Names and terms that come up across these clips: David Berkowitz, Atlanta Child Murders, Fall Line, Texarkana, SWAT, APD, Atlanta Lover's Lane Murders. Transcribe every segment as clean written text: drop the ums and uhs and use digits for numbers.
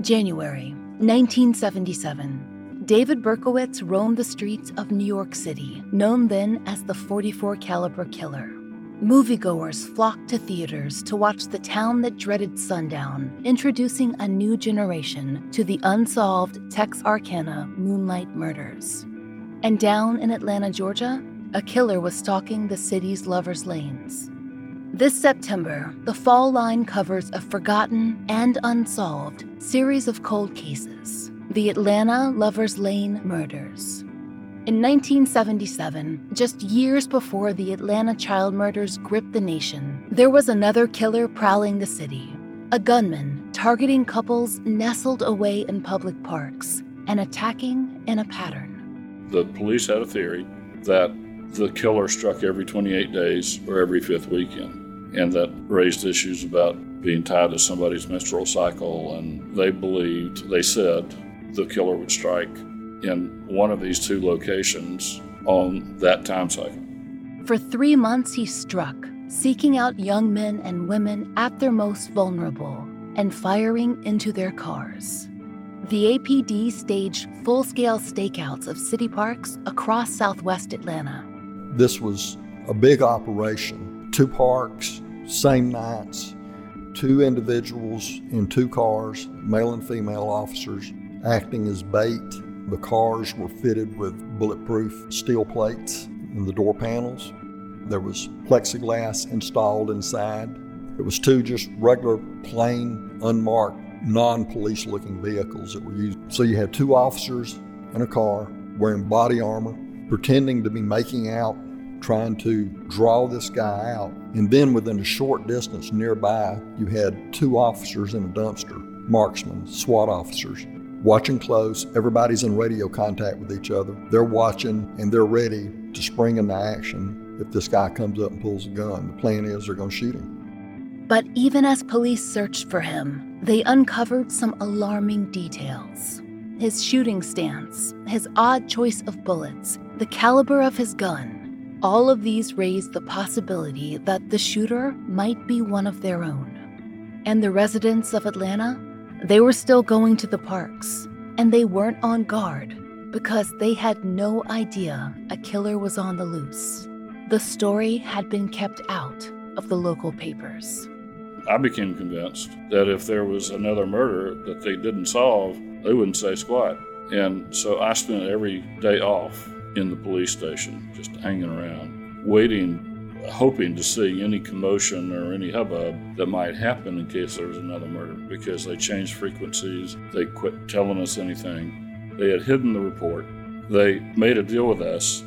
January 1977. David Berkowitz roamed the streets of New York City, known then as the .44 caliber killer. Moviegoers flocked to theaters to watch the town that dreaded sundown, introducing a new generation to the unsolved Texarkana moonlight murders. And down in Atlanta, Georgia, a killer was stalking the city's lovers' lanes. This September, the Fall Line covers a forgotten and unsolved series of cold cases, the Atlanta Lover's Lane Murders. In 1977, just years before the Atlanta Child Murders gripped the nation, there was another killer prowling the city, a gunman targeting couples nestled away in public parks and attacking in a pattern. The police had a theory that the killer struck every 28 days or every fifth weekend. And that raised issues about being tied to somebody's menstrual cycle. And they believed, they said, the killer would strike in one of these two locations on that time cycle. For 3 months, he struck, seeking out young men and women at their most vulnerable and firing into their cars. The APD staged full-scale stakeouts of city parks across Southwest Atlanta. This was a big operation. 2 parks, same nights, 2 individuals in 2 cars, male and female officers acting as bait. The cars were fitted with bulletproof steel plates in the door panels. There was plexiglass installed inside. It was 2 just regular, plain, unmarked, non-police looking vehicles that were used. So you had 2 officers in a car wearing body armor, pretending to be making out, trying to draw this guy out. And then within a short distance nearby, you had 2 officers in a dumpster, marksmen, SWAT officers, watching close. Everybody's in radio contact with each other. They're watching, and they're ready to spring into action if this guy comes up and pulls a gun. The plan is they're going to shoot him. But even as police searched for him, they uncovered some alarming details. His shooting stance, his odd choice of bullets, the caliber of his gun. All of these raised the possibility that the shooter might be one of their own. And the residents of Atlanta, they were still going to the parks, and they weren't on guard because they had no idea a killer was on the loose. The story had been kept out of the local papers. I became convinced that if there was another murder that they didn't solve, they wouldn't say squat. And so I spent every day off in the police station, just hanging around, waiting, hoping to see any commotion or any hubbub that might happen in case there was another murder, because they changed frequencies, they quit telling us anything. They had hidden the report. They made a deal with us,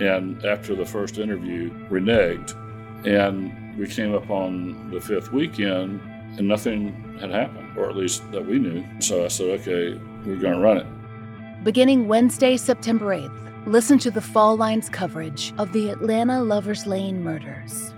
and after the first interview, reneged. And we came up on the 5th weekend, and nothing had happened, or at least that we knew. So I said, okay, we're gonna run it. Beginning Wednesday, September 8th, listen to the Fall Line's coverage of the Atlanta Lover's Lane Murders.